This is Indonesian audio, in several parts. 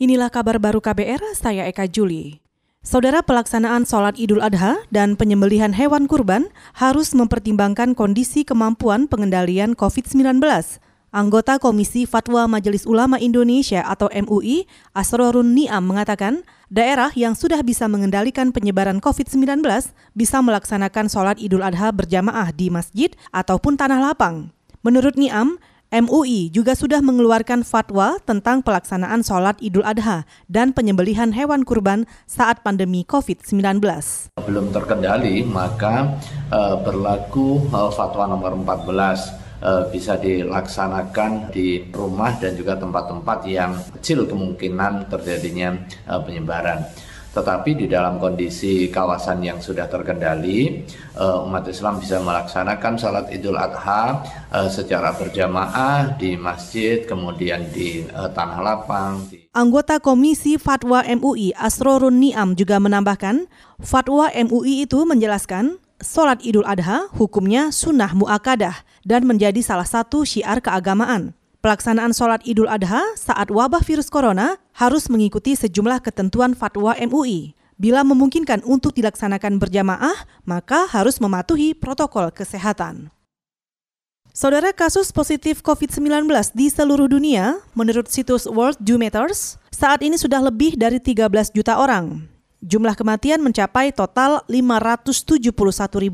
Inilah kabar baru KBR, saya Eka Juli. Saudara, pelaksanaan sholat Idul Adha dan penyembelihan hewan kurban harus mempertimbangkan kondisi kemampuan pengendalian COVID-19. Anggota Komisi Fatwa Majelis Ulama Indonesia atau MUI, Asrorun Niam mengatakan, daerah yang sudah bisa mengendalikan penyebaran COVID-19 bisa melaksanakan sholat Idul Adha berjamaah di masjid ataupun tanah lapang. Menurut Niam, MUI juga sudah mengeluarkan fatwa tentang pelaksanaan sholat Idul Adha dan penyembelihan hewan kurban saat pandemi COVID-19. Belum terkendali, maka berlaku fatwa nomor 14 bisa dilaksanakan di rumah dan juga tempat-tempat yang kecil kemungkinan terjadinya penyebaran. Tetapi di dalam kondisi kawasan yang sudah terkendali, umat Islam bisa melaksanakan salat Idul Adha secara berjamaah di masjid, kemudian di tanah lapang. Anggota Komisi Fatwa MUI Asrorun Niam juga menambahkan, fatwa MUI itu menjelaskan salat Idul Adha hukumnya sunnah muakkadah dan menjadi salah satu syiar keagamaan. Pelaksanaan sholat Idul Adha saat wabah virus corona harus mengikuti sejumlah ketentuan fatwa MUI. Bila memungkinkan untuk dilaksanakan berjamaah, maka harus mematuhi protokol kesehatan. Saudara, kasus positif COVID-19 di seluruh dunia, menurut situs Worldometers, saat ini sudah lebih dari 13 juta orang. Jumlah kematian mencapai total 571.000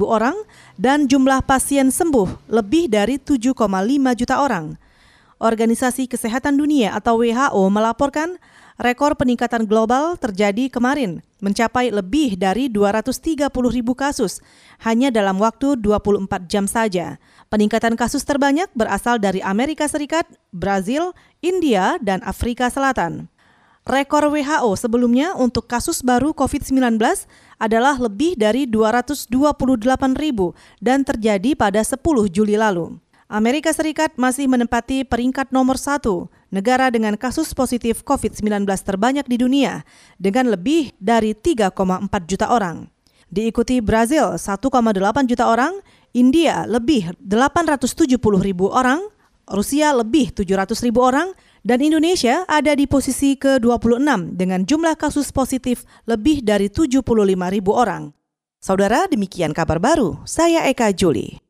orang dan jumlah pasien sembuh lebih dari 7,5 juta orang. Organisasi Kesehatan Dunia atau WHO melaporkan rekor peningkatan global terjadi kemarin mencapai lebih dari 230.000 kasus hanya dalam waktu 24 jam saja. Peningkatan kasus terbanyak berasal dari Amerika Serikat, Brazil, India, dan Afrika Selatan. Rekor WHO sebelumnya untuk kasus baru COVID-19 adalah lebih dari 228.000 dan terjadi pada 10 Juli lalu. Amerika Serikat masih menempati peringkat nomor 1 negara dengan kasus positif COVID-19 terbanyak di dunia dengan lebih dari 3,4 juta orang. Diikuti Brazil 1,8 juta orang, India lebih 870.000 orang, Rusia lebih 700.000 orang, dan Indonesia ada di posisi ke-26 dengan jumlah kasus positif lebih dari 75.000 orang. Saudara, demikian kabar baru, saya Eka Juli.